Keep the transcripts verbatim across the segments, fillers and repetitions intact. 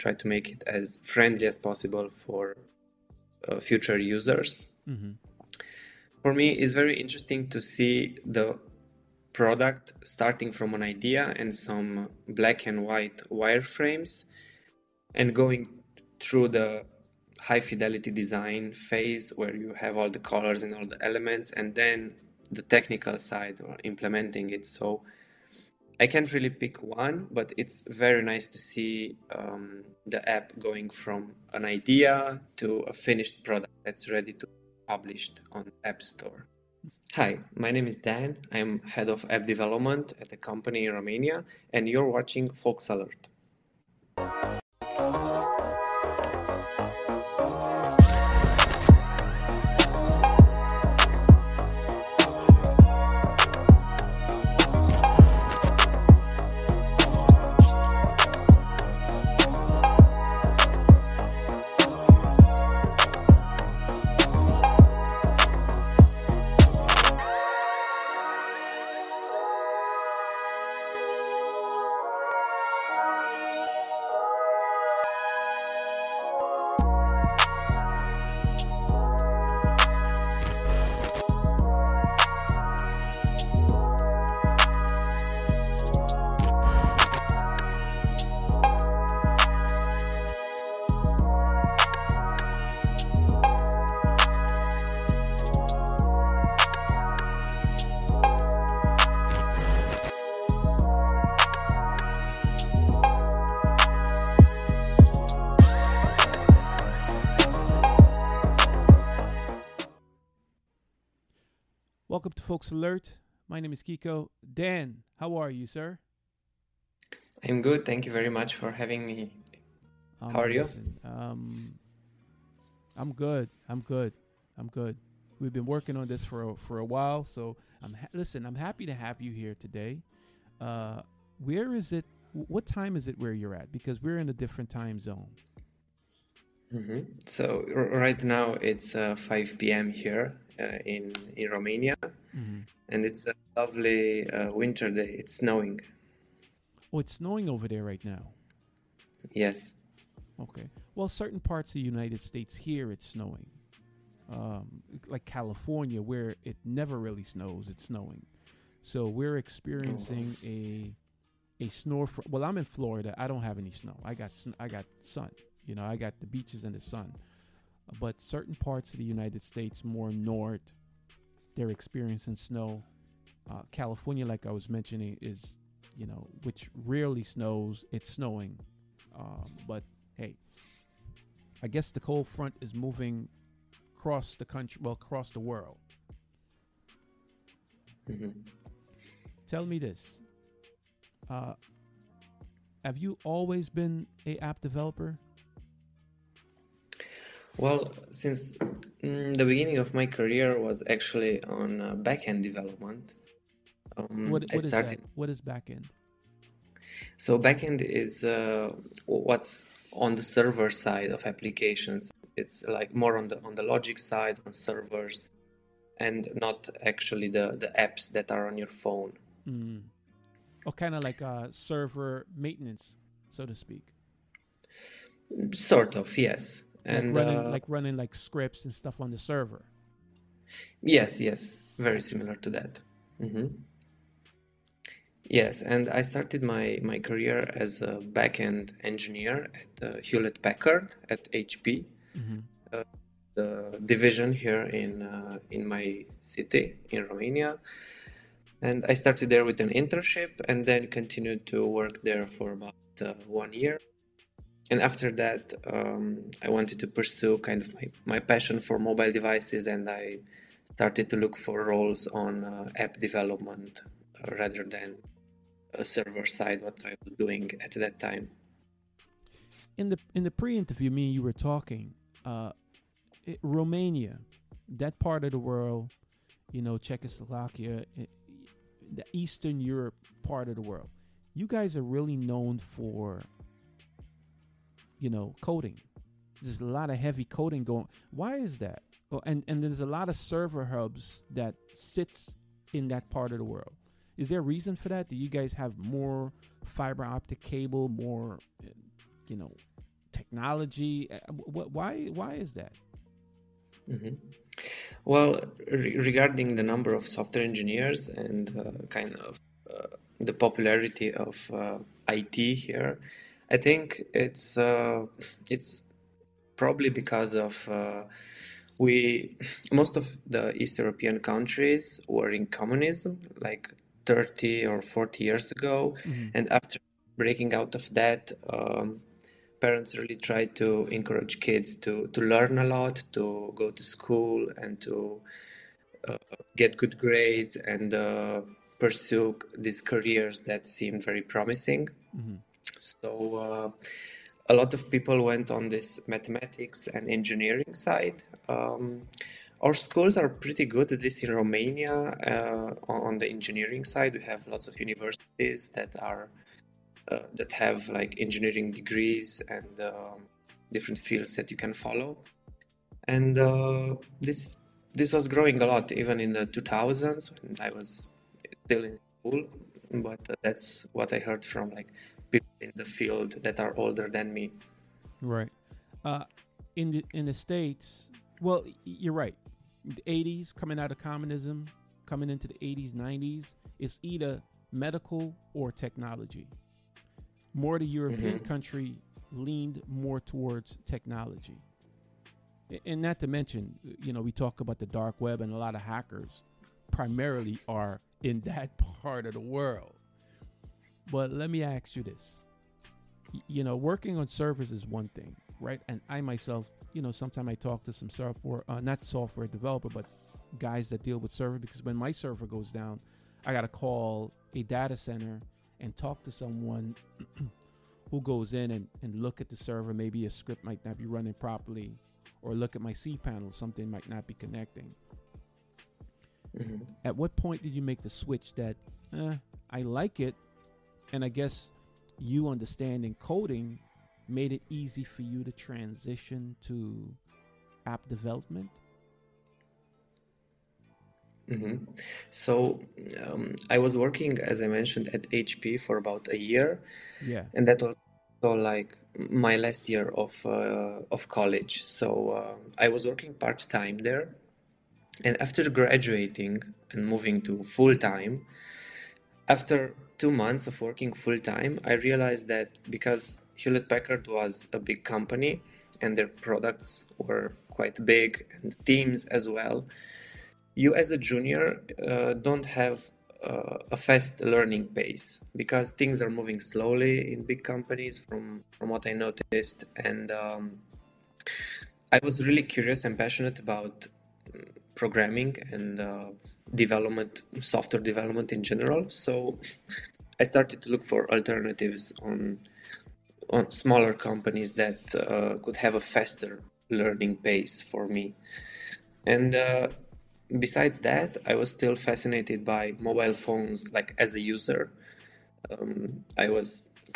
try to make it as friendly as possible for uh, future users. Mm-hmm. For me, it's very interesting to see the product starting from an idea and some black and white wireframes and going through the high fidelity design phase where you have all the colors and all the elements, and then the technical side or implementing it. So I can't really pick one, but it's very nice to see um, the app going from an idea to a finished product that's ready to be published on the App Store. Hi, my name is Dan. I'm head of app development at a company in Romania, and you're watching Folks Alert. Welcome to Folks Alert. My name is Keko. Dan, how are you, sir? I'm good. Thank you very much for having me. Um, how are listen, you? Um, I'm good. I'm good. I'm good. We've been working on this for a, for a while, so I'm ha- listen. I'm happy to have you here today. Uh, where is it? What time is it where you're at? Because we're in a different time zone. Mm-hmm. So r- right now it's uh, five p.m. here uh, in in Romania, mm-hmm. and it's a lovely uh, winter day. It's snowing. Oh, it's snowing over there right now. Yes. Okay. Well, certain parts of the United States here it's snowing, um, like California, where it never really snows. It's snowing, so we're experiencing oh. a a snow. Fr- well, I'm in Florida. I don't have any snow. I got sn- I got sun. You know, I got the beaches and the sun, but certain parts of the United States, more north, they're experiencing snow. Uh, California, like I was mentioning, is, you know, which rarely snows. It's snowing. Um, but hey, I guess the cold front is moving across the country. Well, across the world. Mm-hmm. Tell me this. Uh, have you always been an app developer? Well, since mm, the beginning of my career was actually on uh, back-end development. Um, what what I started, is that? What is back-end? So back-end is uh, what's on the server side of applications. It's like more on the on the logic side, on servers, and not actually the, the apps that are on your phone. Mm. Or kind of like uh, server maintenance, so to speak. Sort of, yes. And like running, uh, like running like scripts and stuff on the server. Yes, yes. Very similar to that. Mm-hmm. Yes, and I started my, my career as a back-end engineer at uh, Hewlett-Packard at H P, mm-hmm. uh, the division here in uh, in my city, in Romania. And I started there with an internship and then continued to work there for about uh, one year. And after that, um, I wanted to pursue kind of my, my passion for mobile devices, and I started to look for roles on uh, app development uh, rather than a server side, what I was doing at that time. In the in the pre-interview, me and you were talking, uh, it, Romania, that part of the world, you know, Czechoslovakia, it, the Eastern Europe part of the world, you guys are really known for... You know, coding. There's a lot of heavy coding going. Why is that? Oh, and and there's a lot of server hubs that sits in that part of the world. Is there a reason for that? Do you guys have more fiber optic cable, more, you know, technology? Why, why is that? Mm-hmm. Well, re- regarding the number of software engineers and uh, kind of uh, the popularity of uh, I T here, I think it's uh, it's probably because of uh, we most of the East European countries were in communism like thirty or forty years ago, mm-hmm. and after breaking out of that, um, parents really try to encourage kids to, to learn a lot, to go to school and to uh, get good grades and uh, pursue these careers that seem very promising. Mm-hmm. So uh, a lot of people went on this mathematics and engineering side. Um, our schools are pretty good, at least in Romania, uh, on the engineering side. We have lots of universities that are Uh, that have like engineering degrees and um, different fields that you can follow, and uh, this this was growing a lot even in the two thousands when I was still in school. But uh, that's what I heard from like people in the field that are older than me. Right. Uh, in the in the States, well, you're right. The eighties, coming out of communism, coming into the eighties, nineties, it's either medical or technology. More the European mm-hmm. country leaned more towards technology. And not to mention, you know, we talk about the dark web, and a lot of hackers primarily are in that part of the world. But let me ask you this. You know, working on servers is one thing, right? And I myself, you know, sometimes I talk to some software, uh, not software developer, but guys that deal with server, because when my server goes down, I got to call a data center and talk to someone who goes in and, and look at the server. Maybe a script might not be running properly, or look at my cPanel, something might not be connecting. Mm-hmm. At what point did you make the switch that eh, I like it, and I guess you understanding coding made it easy for you to transition to app development? Mm-hmm. So um, I was working, as I mentioned, at H P for about a year, yeah, and that was also like my last year of uh, of college. So uh, I was working part time there, and after graduating and moving to full time, after two months of working full time, I realized that because Hewlett-Packard was a big company and their products were quite big and teams as well, you as a junior uh, don't have uh, a fast learning pace because things are moving slowly in big companies from, from what I noticed. And um, I was really curious and passionate about programming and uh, development, software development in general. So I started to look for alternatives on, on smaller companies that uh, could have a faster learning pace for me. And uh, besides that, I was still fascinated by mobile phones, like as a user. Um, I was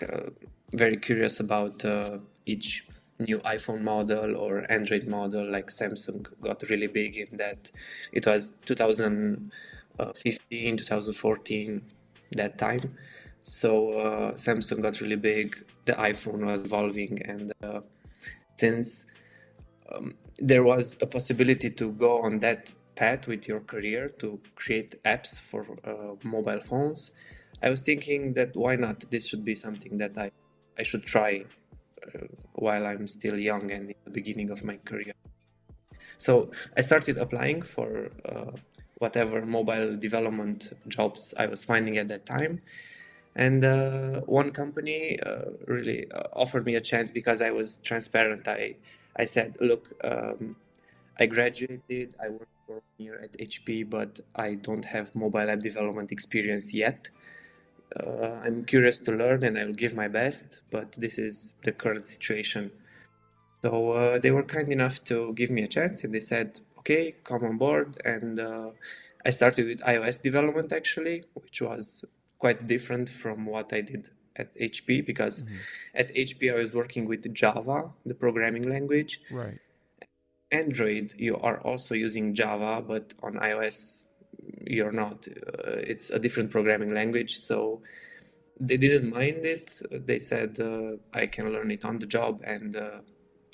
uh, very curious about uh, each new iPhone model or Android model. Like Samsung got really big in that. It was twenty fifteen, twenty fourteen, that time. So uh, Samsung got really big. The iPhone was evolving, and uh, since um, there was a possibility to go on that path with your career to create apps for uh, mobile phones, I was thinking that why not? This should be something that I, I should try uh, while I'm still young and in the beginning of my career. So I started applying for uh, whatever mobile development jobs I was finding at that time. And uh, one company uh, really offered me a chance because I was transparent. I, I said, look, um, I graduated, I worked for a year at H P, but I don't have mobile app development experience yet. Uh, I'm curious to learn and I will give my best, but this is the current situation. So uh, they were kind enough to give me a chance, and they said, okay, come on board. And uh, I started with iOS development actually, which was quite different from what I did at H P, because mm-hmm. at H P I was working with Java, the programming language. Right. Android, you are also using Java, but on iOS, you're not. Uh, it's a different programming language. So they didn't mind it. They said uh, I can learn it on the job, and uh,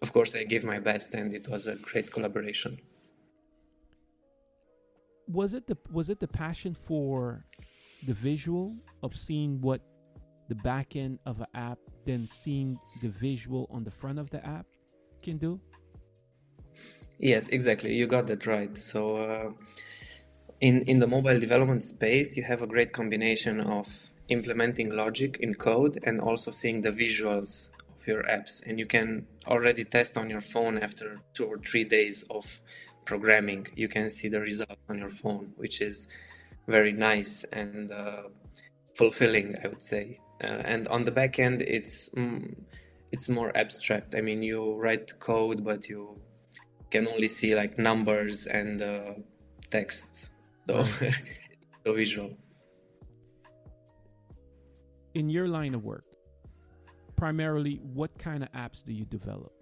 of course I gave my best, and it was a great collaboration. Was it the was it the passion for the visual of seeing what the back end of an app, then seeing the visual on the front of the app can do? Yes, exactly. You got that right. So uh, in, in the mobile development space, you have a great combination of implementing logic in code and also seeing the visuals of your apps. And you can already test on your phone after two or three days of programming. You can see the result on your phone, which is very nice and uh, fulfilling, I would say. Uh, and on the back end, it's, mm, it's more abstract. I mean, you write code, but you can only see like numbers and uh, texts, so so visual. In your line of work, primarily, what kind of apps do you develop?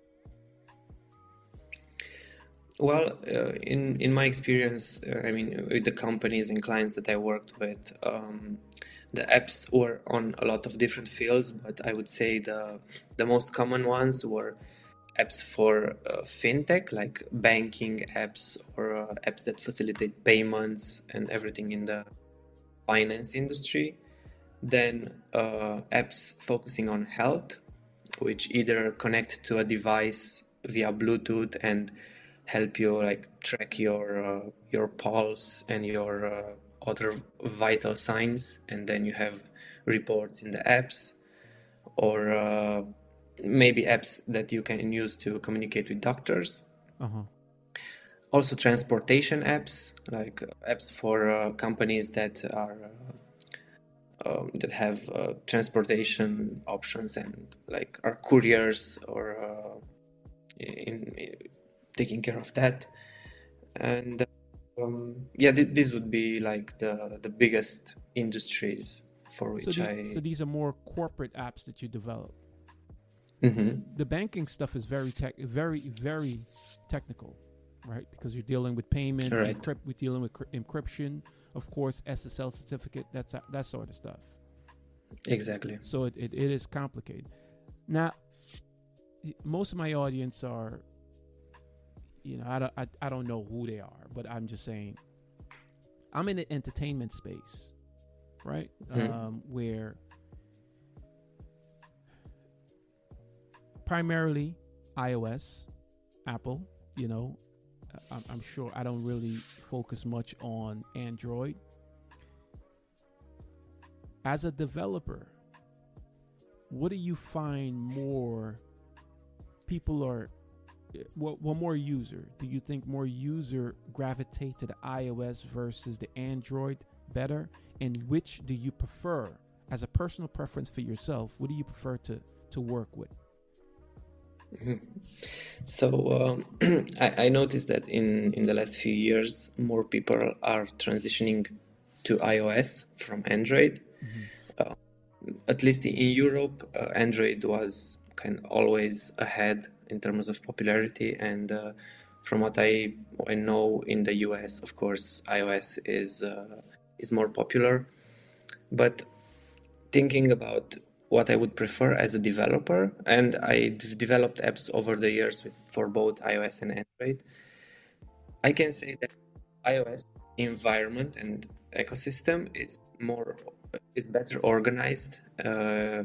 Well, uh, in in my experience, uh, I mean, with the companies and clients that I worked with, um, the apps were on a lot of different fields, but I would say the the most common ones were apps for uh, fintech, like banking apps or uh, apps that facilitate payments and everything in the finance industry. Then uh, apps focusing on health, which either connect to a device via Bluetooth and help you like track your uh, your pulse and your uh, other vital signs, and then you have reports in the apps, or uh, maybe apps that you can use to communicate with doctors. Uh-huh. Also transportation apps, like apps for uh, companies that are uh, um, that have uh, transportation options and like are couriers or uh, in, in taking care of that. And um, yeah, th- these would be like the, the biggest industries for which so the, I... So these are more corporate apps that you develop? Mm-hmm. The banking stuff is very tech, very, very technical, right? Because you're dealing with payment, right. encrypt, we're dealing with cr- encryption, of course, S S L certificate, that's a, that sort of stuff. Exactly. So it, it, it is complicated. Now, most of my audience are, you know, I don't, I, I don't know who they are, but I'm just saying, I'm in the entertainment space, right? Mm-hmm. Um, where... primarily iOS, Apple, you know, I'm, I'm sure I don't really focus much on Android. As a developer, what do you find more people are, what, what more user? Do you think more user gravitate to the iOS versus the Android better? And which do you prefer as a personal preference for yourself? What do you prefer to, to work with? So um, I, I noticed that in, in the last few years, more people are transitioning to iOS from Android. Mm-hmm. Uh, at least in Europe, uh, Android was kind of always ahead in terms of popularity. And uh, from what I, I know in the U S, of course, iOS is uh, is more popular. But thinking about what I would prefer as a developer, and I d- developed apps over the years with, for both iOS and Android, I can say that iOS environment and ecosystem is more, is better organized. Uh,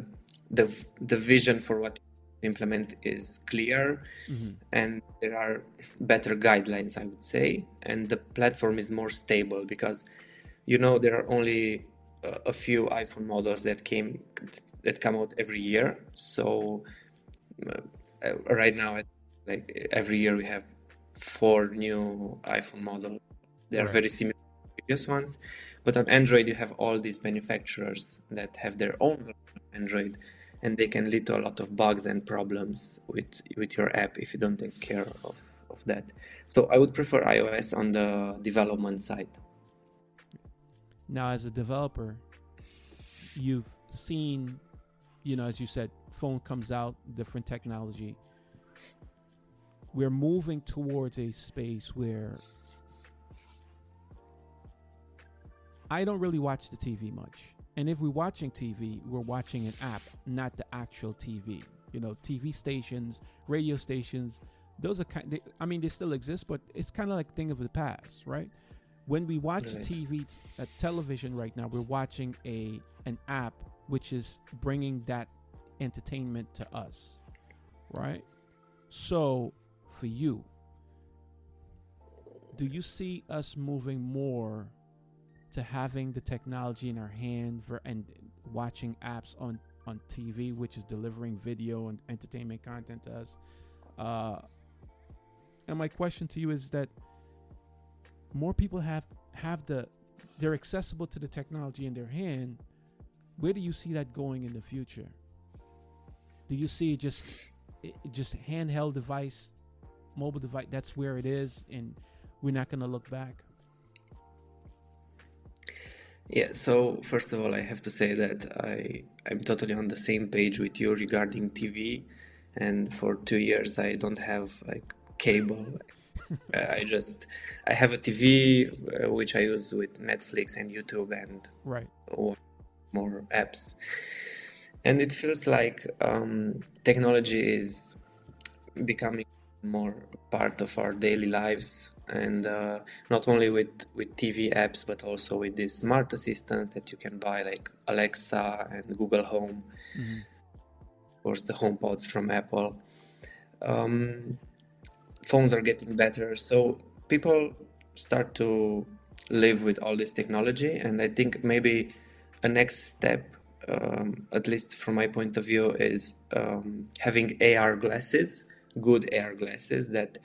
the the vision for what to implement is clear, mm-hmm. and there are better guidelines, I would say, and the platform is more stable because, you know, there are only uh, a few iPhone models that came. that come out every year. So uh, right now, like every year we have four new iPhone models. They are right. very similar to the previous ones. But on Android, you have all these manufacturers that have their own version of Android, and they can lead to a lot of bugs and problems with, with your app if you don't take care of, of that. So I would prefer iOS on the development side. Now, as a developer, you've seen, you know, as you said, phone comes out, different technology. We're moving towards a space where I don't really watch the T V much. And if we're watching T V, we're watching an app, not the actual T V. You know, T V stations, radio stations, those are kind of, they, I mean, they still exist, but it's kind of like a thing of the past, right? When we watch right. T V, uh, television right now, we're watching a an app which is bringing that entertainment to us, right? So for you, do you see us moving more to having the technology in our hand for, and watching apps on, on T V, which is delivering video and entertainment content to us? Uh, and my question to you is that more people have, have the, they're accessible to the technology in their hand. Where do you see that going in the future? Do you see just, just handheld device, mobile device, that's where it is, and we're not going to look back? Yeah, so first of all, I have to say that I, I'm totally on the same page with you regarding T V. And for two years, I don't have like cable. I just, I have a T V uh, which I use with Netflix and YouTube and right. more apps. And it feels like um, technology is becoming more part of our daily lives. And uh, not only with, with T V apps, but also with these smart assistants that you can buy, like Alexa and Google Home, mm-hmm. of course the HomePods from Apple. Um, phones are getting better, so people start to live with all this technology. And I think maybe a next step, um, at least from my point of view, is um, having A R glasses, good A R glasses that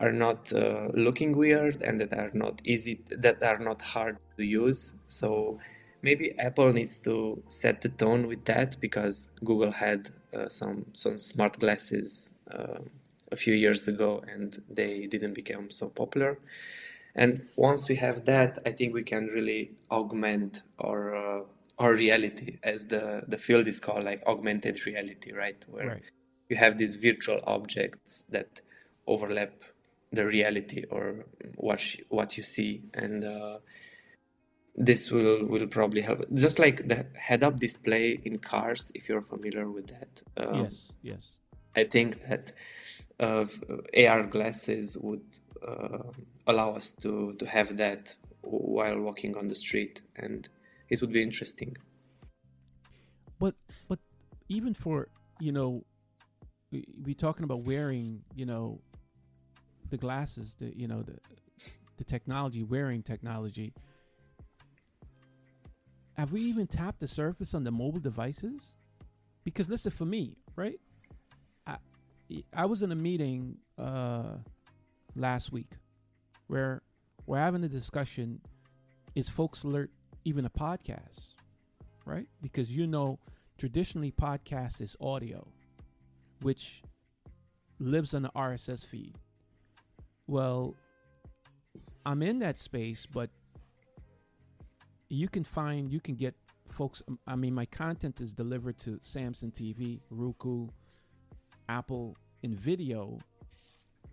are not uh, looking weird and that are not easy, that are not hard to use. So maybe Apple needs to set the tone with that, because Google had uh, some some smart glasses uh, a few years ago and they didn't become so popular. And once we have that, I think we can really augment our uh, our reality, as the, the field is called, like augmented reality, right? Where right. you have these virtual objects that overlap the reality or what she, what you see, and uh, this will, will probably help. Just like the head-up display in cars, if you're familiar with that. Um, yes, yes. I think that uh, A R glasses would uh, allow us to, to have that while walking on the street, and it would be interesting. But but even for, you know, we, we're talking about wearing, you know, the glasses, the you know the the technology, wearing technology. Have we even tapped the surface on the mobile devices? Because listen, for me, right? I I was in a meeting uh, last week where we're having a discussion: is Folks Alert even a podcast? Right? Because you know, traditionally podcast is audio, which lives on the R S S feed. Well, I'm in that space, but you can find, you can get folks, I mean, my content is delivered to Samsung T V, Roku, Apple in video,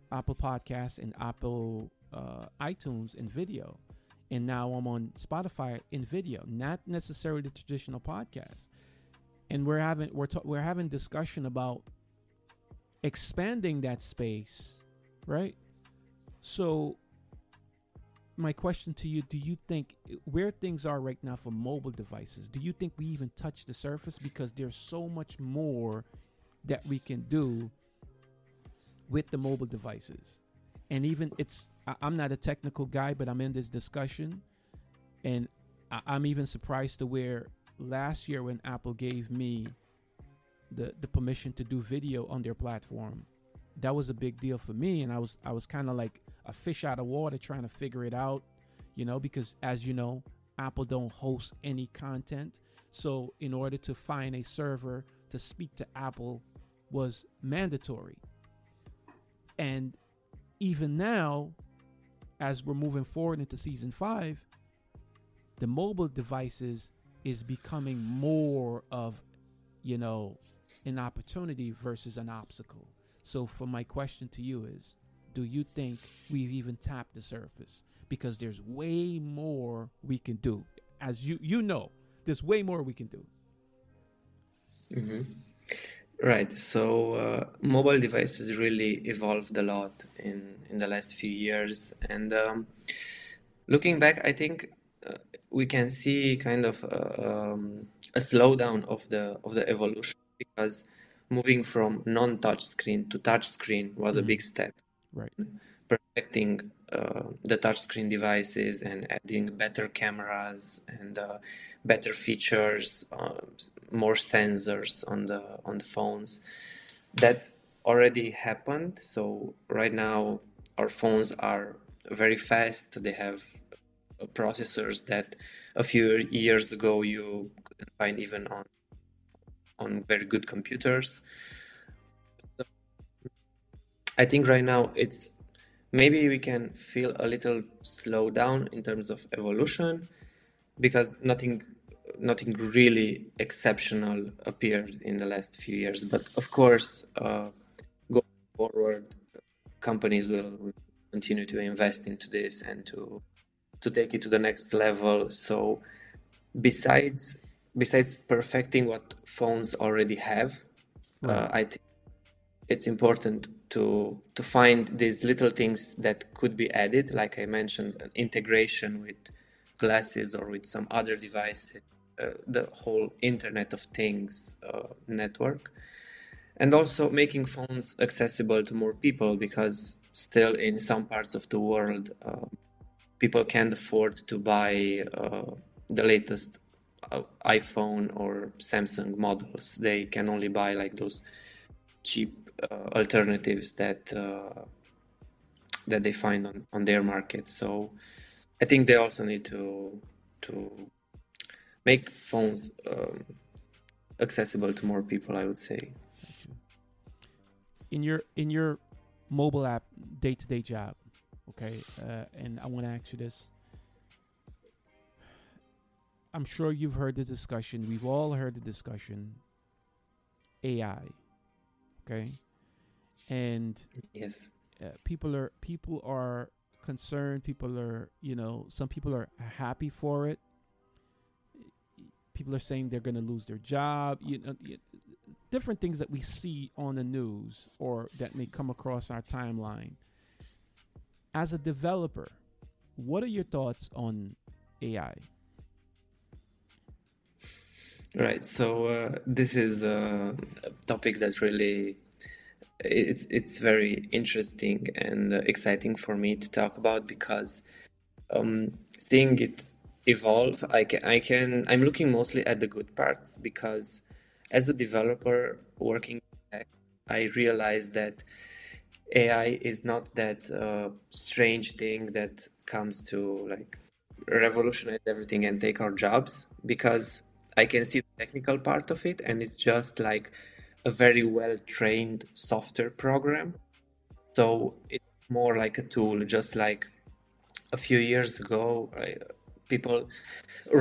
Apple Podcasts, and Apple uh, iTunes in video. And now I'm on Spotify in video, not necessarily the traditional podcast. And we're having, we're ta- we're having discussion about expanding that space, right? So my question to you, do you think where things are right now for mobile devices, do you think we even touch the surface? Because there's so much more that we can do with the mobile devices. And even it's, I, I'm not a technical guy, but I'm in this discussion, and I, I'm even surprised to where last year when Apple gave me the, the permission to do video on their platform, that was a big deal for me. And I was, I was kind of like a fish out of water trying to figure it out, you know, because as you know, Apple don't host any content. So in order to find a server to speak to Apple was mandatory. And even now, as we're moving forward into season five, the mobile devices is becoming more of, you know, an opportunity versus an obstacle. So for my question to you is, do you think we've even tapped the surface? Because there's way more we can do. As you you know, there's way more we can do. Mm-hmm. Right. So uh, mobile devices really evolved a lot in, in the last few years. And um, looking back, I think uh, we can see kind of uh, um, a slowdown of the of the evolution, because moving from non-touch screen to touch screen was mm-hmm. a big step. Right. Perfecting uh, the touchscreen devices and adding better cameras and uh, better features, uh, more sensors on the on the phones. That already happened. So right now our phones are very fast. They have processors that a few years ago you couldn't find even on on very good computers. So I think right now it's maybe we can feel a little slowdown in terms of evolution, because nothing nothing really exceptional appeared in the last few years. But of course, uh, going forward, companies will continue to invest into this and to to take it to the next level. So besides besides perfecting what phones already have, wow. uh, I think it's important to to find these little things that could be added, like I mentioned, an integration with glasses or with some other device, uh, the whole Internet of Things uh, network, and also making phones accessible to more people, because still in some parts of the world, uh, people can't afford to buy uh, the latest uh, iPhone or Samsung models. They can only buy like those cheap Uh, alternatives that uh, that they find on, on their market. So I think they also need to to make phones um, accessible to more people, I would say. In your in your mobile app day-to-day job, okay, uh, and I want to ask you this. I'm sure you've heard the discussion. We've all heard the discussion. A I, okay. And yes, uh, people are people are concerned. People are, you know, some people are happy for it. People are saying they're going to lose their job. You know, different things that we see on the news or that may come across our timeline. As a developer, what are your thoughts on A I? Right. So uh, this is a topic that really it's it's very interesting and exciting for me to talk about, because um, seeing it evolve, I can, I can I'm looking mostly at the good parts, because as a developer working in tech, I realized that A I is not that uh, strange thing that comes to like revolutionize everything and take our jobs, because I can see the technical part of it, and it's just like a very well-trained software program. So it's more like a tool, just like a few years ago, right, people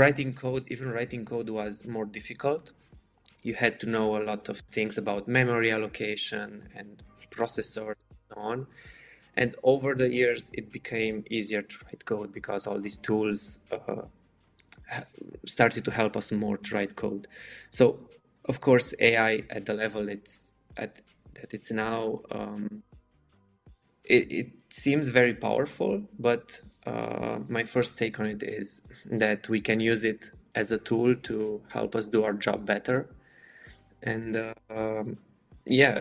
writing code, even writing code was more difficult. You had to know a lot of things about memory allocation and processor and so on. And over the years, it became easier to write code because all these tools uh, started to help us more to write code. So of course A I at the level it's at that it's now um, it, it seems very powerful, but uh, my first take on it is that we can use it as a tool to help us do our job better. And uh, um, yeah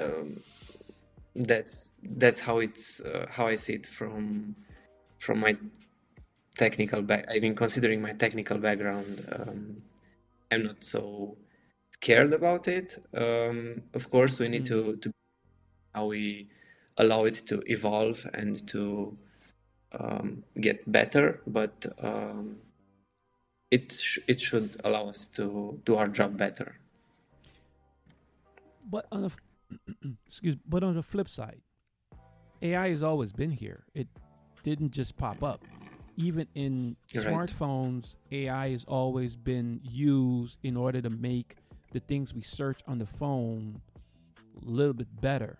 that's that's how it's uh, how I see it from from my technical back. I mean, considering my technical background, um, I'm not so scared about it. Um, of course, we need mm-hmm. to, to how we allow it to evolve and to um, get better, but um, it sh- it should allow us to do our job better. But on the excuse, but on the flip side, A I has always been here. It didn't just pop up. Even in You're smartphones, right. A I has always been used in order to make the things we search on the phone a little bit better.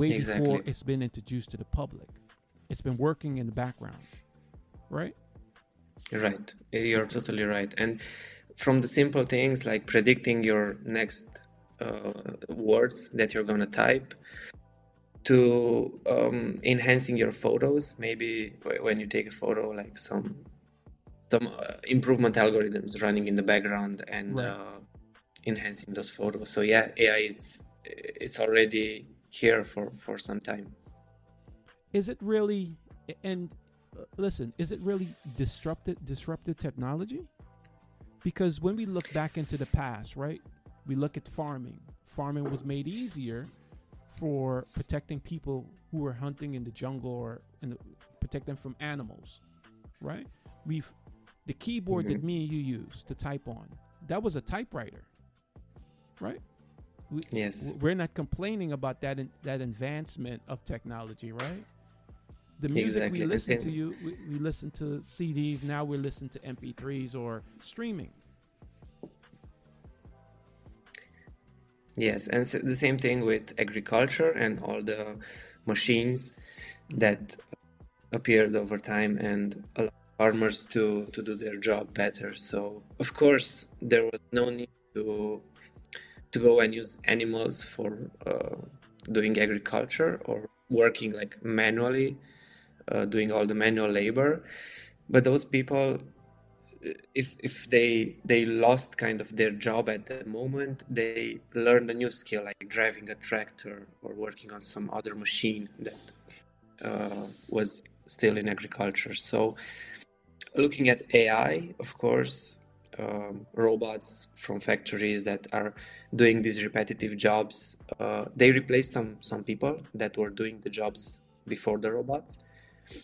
Way exactly. before it's been introduced to the public. It's been working in the background, right? Right. You're totally right. And from the simple things like predicting your next uh, words that you're going to type, to um, enhancing your photos, maybe when you take a photo, like some some uh, improvement algorithms running in the background and right. uh, enhancing those photos. So yeah, A I, it's, it's already here for, for some time. Is it really, and listen, is it really disrupted, disrupted technology? Because when we look back into the past, right, we look at farming. Farming was made easier for protecting people who were hunting in the jungle, or in the, protect them from animals, right? We've the keyboard mm-hmm. that me and you use to type on, that was a typewriter, right? We, yes. We're not complaining about that in, that advancement of technology, right? The music exactly. we listen to, you we, we listen to C Ds, now we're listening to M P threes or streaming. Yes, and so the same thing with agriculture and all the machines that appeared over time and allowed farmers to, to do their job better. So, of course, there was no need to to go and use animals for uh, doing agriculture or working like manually, uh, doing all the manual labor. But those people, if if they they lost kind of their job at the moment, they learned a new skill like driving a tractor or working on some other machine that uh, was still in agriculture. So looking at A I, of course, um, robots from factories that are doing these repetitive jobs, uh, they replace some, some people that were doing the jobs before the robots.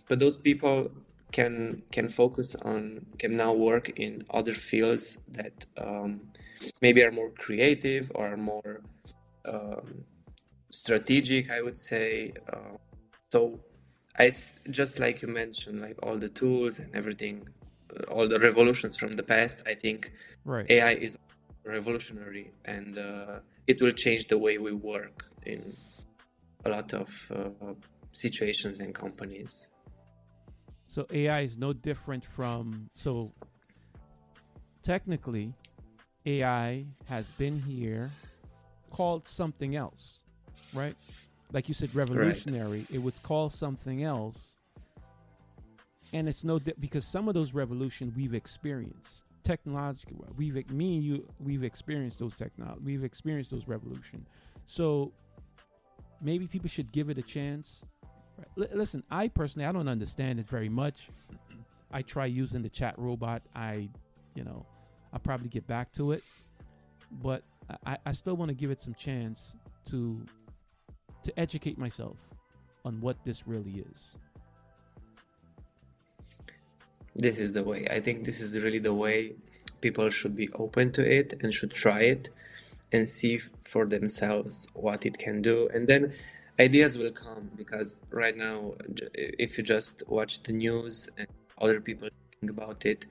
But those people can can focus on, can now work in other fields that um, maybe are more creative or more um, strategic, I would say. Uh, so I, just like you mentioned, like all the tools and everything, all the revolutions from the past, I think right. A I is revolutionary, and uh, it will change the way we work in a lot of uh, situations and companies. So A I is no different from, so technically A I has been here, called something else, right? Like you said, revolutionary, right. It was called something else. And it's no, di- because some of those revolution we've experienced technologically, we've, me and you, we've experienced those technology, we've experienced those revolution. So maybe people should give it a chance. Listen, I personally, I don't understand it very much. I try using the chat robot. I, you know, I'll probably get back to it, but I, I still want to give it some chance to, to educate myself on what this really is. This is the way. I think this is really the way. People should be open to it and should try it and see for themselves what it can do. And then ideas will come, because right now, if you just watch the news and other people think about it,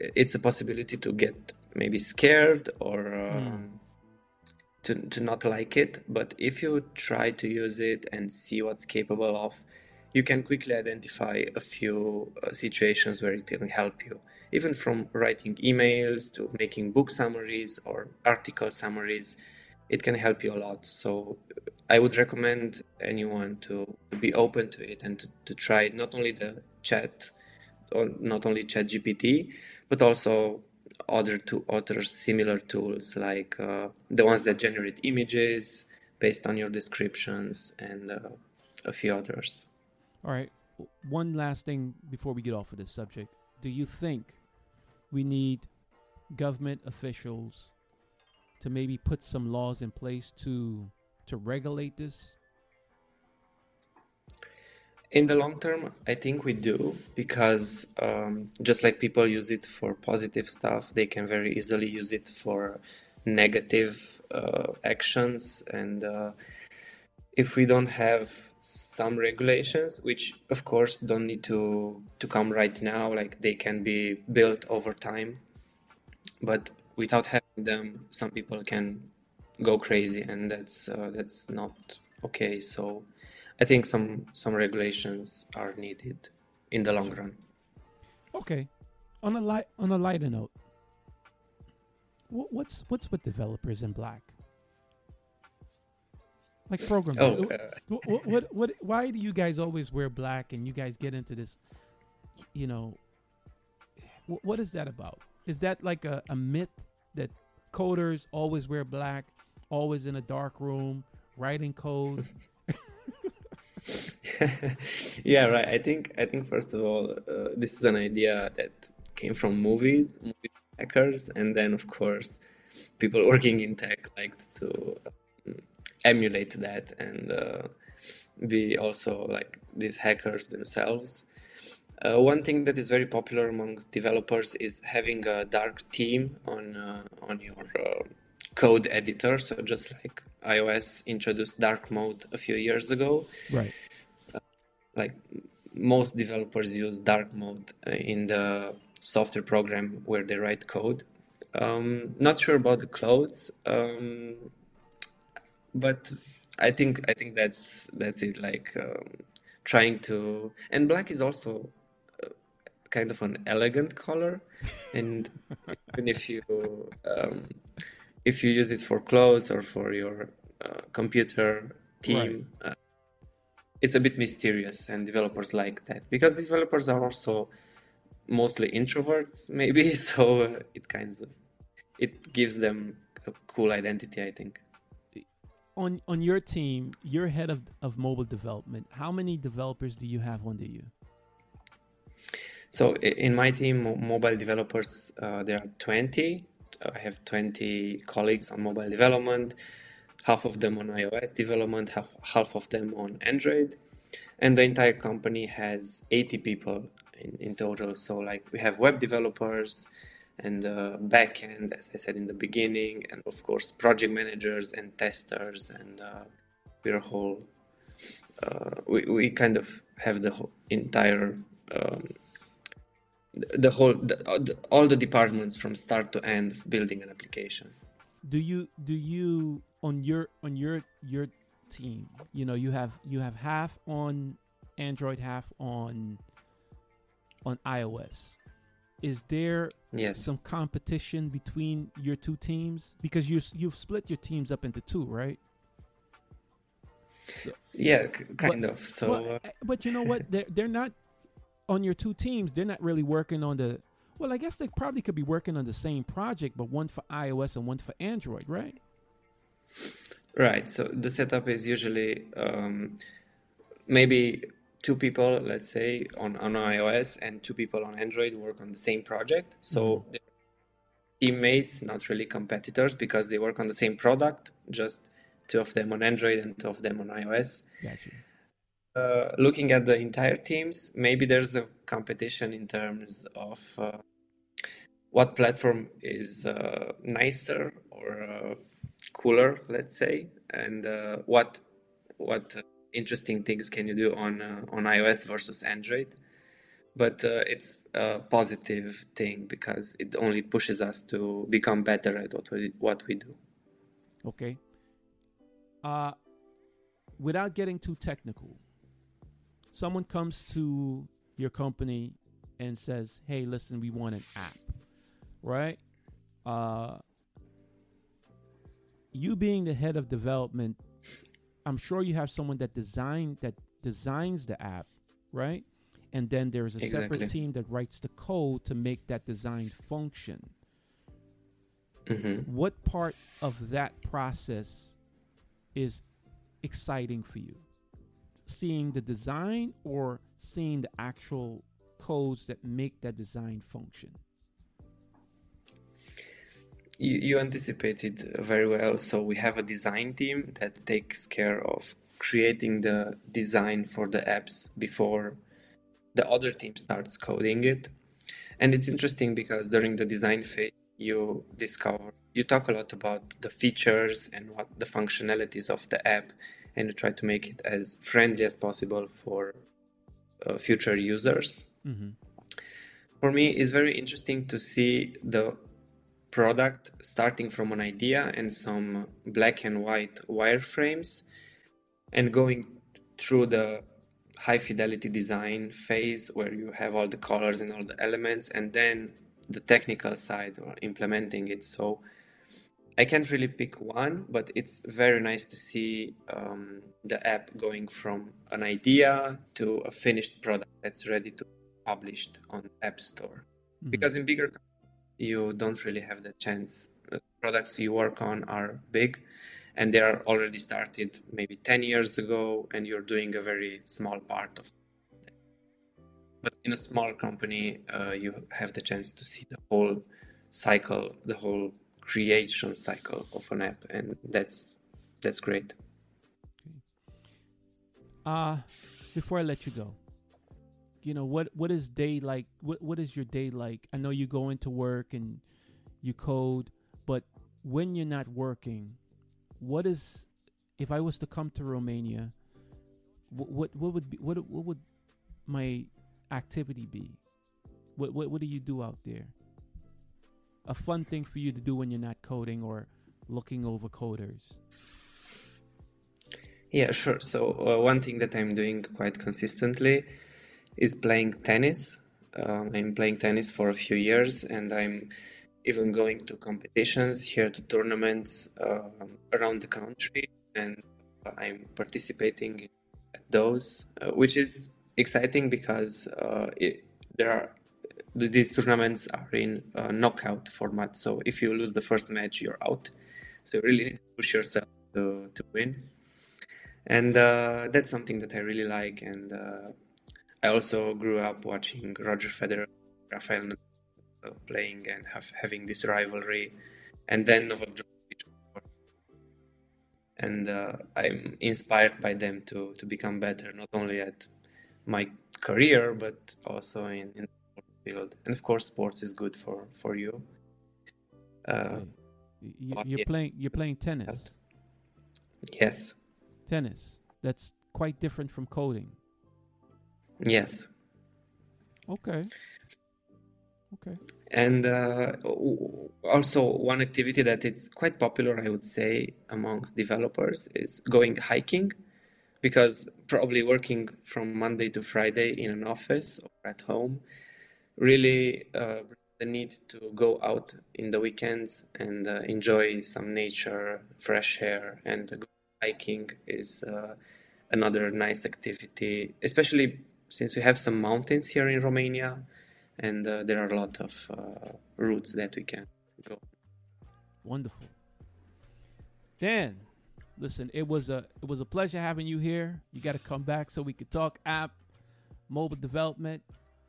it's a possibility to get maybe scared or um, mm. to, to not like it. But if you try to use it and see what's capable of, you can quickly identify a few uh, situations where it can help you, even from writing emails to making book summaries or article summaries. It can help you a lot. So I would recommend anyone to be open to it and to, to try not only the chat, or not only ChatGPT, but also other to other similar tools like uh, the ones that generate images based on your descriptions and uh, a few others. All right. One last thing before we get off of this subject. Do you think we need government officials to maybe put some laws in place to to regulate this? In the long term, I think we do, because um, just like people use it for positive stuff, they can very easily use it for negative uh, actions. And uh, if we don't have some regulations, which of course don't need to, to come right now, like they can be built over time, but without having them, some people can go crazy, and that's uh, that's not okay. So I think some some regulations are needed in the long run. Okay. on a light on a lighter note, wh- what's what's with developers in black? Like programmers. Oh, uh, what, what, what what why do you guys always wear black and you guys get into this, you know, wh- what is that about? Is that like a, a myth that coders always wear black, always in a dark room, writing code? Yeah, right. I think I think first of all, uh, this is an idea that came from movies, movie hackers, and then of course, people working in tech liked to um, emulate that and uh, be also like these hackers themselves. Uh, one thing that is very popular among developers is having a dark theme on uh, on your uh, code editor. So just like iOS introduced dark mode a few years ago, right? Uh, like most developers use dark mode in the software program where they write code. Um, not sure about the clothes, um, but I think I think that's that's it. Like um, trying to and black is also kind of an elegant color, and even if you um, if you use it for clothes or for your uh, computer team, right. uh, it's a bit mysterious, and developers like that because developers are also mostly introverts, maybe. So uh, it kind of it gives them a cool identity, I think. On on your team, you're head of, of mobile development. How many developers do you have under you? So in my team, mobile developers, uh, there are twenty. I have twenty colleagues on mobile development, half of them on iOS development, half, half of them on Android. And the entire company has eighty people in, in total. So like we have web developers and uh, backend, as I said in the beginning, and of course, project managers and testers. And uh, we're a whole, uh, we, we kind of have the whole entire um, the whole the, all the departments from start to end of building an application. Do you do you on your on your your team, you know, you have you have half on Android, half on on iOS. Is there yes. some competition between your two teams, because you you've split your teams up into two, right? So, yeah, kind but, of so well, but you know what, they're, they're not on your two teams, they're not really working on the, well, I guess they probably could be working on the same project, but one for iOS and one for Android, right? Right. So the setup is usually um, maybe two people, let's say, on, on iOS and two people on Android work on the same project. So mm-hmm. they're teammates, not really competitors, because they work on the same product, just two of them on Android and two of them on iOS. Gotcha. Uh, looking at the entire teams, maybe there's a competition in terms of uh, what platform is uh, nicer or uh, cooler, let's say, and uh, what what interesting things can you do on uh, on iOS versus Android. But uh, it's a positive thing because it only pushes us to become better at what we what we do. Okay. Uh, without getting too technical. Someone comes to your company and says, hey, listen, we want an app, right? Uh, you being the head of development, I'm sure you have someone that design, that designs the app, right? And then there is a exactly. separate team that writes the code to make that design function. Mm-hmm. What part of that process is exciting for you? Seeing the design or seeing the actual codes that make that design function? You, you anticipated very well. So we have a design team that takes care of creating the design for the apps before the other team starts coding it. And it's interesting because during the design phase, you discover, you talk a lot about the features and what the functionalities of the app, and to try to make it as friendly as possible for uh, future users. Mm-hmm. For me, it's very interesting to see the product starting from an idea and some black and white wireframes and going through the high fidelity design phase where you have all the colors and all the elements, and then the technical side or implementing it. So I can't really pick one, but it's very nice to see um, the app going from an idea to a finished product that's ready to be published on the App Store. Mm-hmm. Because in bigger companies, you don't really have the chance. The products you work on are big, and they are already started maybe ten years ago, and you're doing a very small part of it. But in a small company, uh, you have the chance to see the whole cycle, the whole creation cycle of an app, and that's that's great. Uh, before I let you go, you know, what, what is day like? What what is your day like? I know you go into work and you code, but when you're not working, what is, if I was to come to Romania, what what, what would be, what what would my activity be? What, what what do you do out there? A fun thing for you to do when you're not coding or looking over coders. Yeah, sure. So uh, one thing that I'm doing quite consistently is playing tennis. Um, I'm playing tennis for a few years, and I'm even going to competitions here, to tournaments um, around the country, and I'm participating in those, uh, which is exciting because uh, it, there are these tournaments are in uh, knockout format. So if you lose the first match, you're out. So you really need to push yourself to, to win. And uh, that's something that I really like. And uh, I also grew up watching Roger Federer, Rafael Nadal uh, playing and have, having this rivalry. And then Novak Djokovic. And uh, I'm inspired by them to, to become better, not only at my career, but also in, in field. And of course, sports is good for for you. Uh, you're yeah. playing. You're playing tennis. Yes. Tennis. That's quite different from coding. Yes. Okay. Okay. And uh, also, one activity that is quite popular, I would say, amongst developers is going hiking, because probably working from Monday to Friday in an office or at home really uh, the need to go out in the weekends and uh, enjoy some nature, fresh air, and hiking is uh, another nice activity, especially since we have some mountains here in Romania, and uh, there are a lot of uh, routes that we can go. Wonderful. Dan, listen, it was a it was a pleasure having you here. You got to come back so we could talk app, mobile development,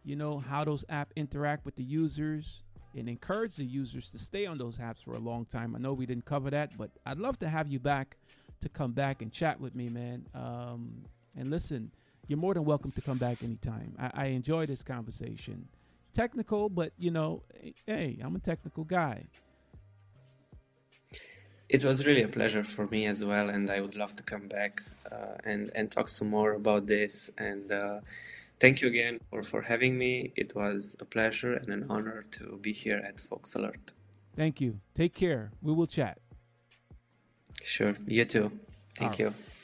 you know, how those apps interact with the users and encourage the users to stay on those apps for a long time. I know we didn't cover that, but I'd love to have you back to come back and chat with me, man. Um, and listen, you're more than welcome to come back anytime. I, I enjoy this conversation. Technical, but, you know, hey, I'm a technical guy. It was really a pleasure for me as well, and I would love to come back uh, and, and talk some more about this. And uh, thank you again for, for having me. It was a pleasure and an honor to be here at Folks Alert. Thank you. Take care. We will chat. Sure. You too. Thank All you. Right.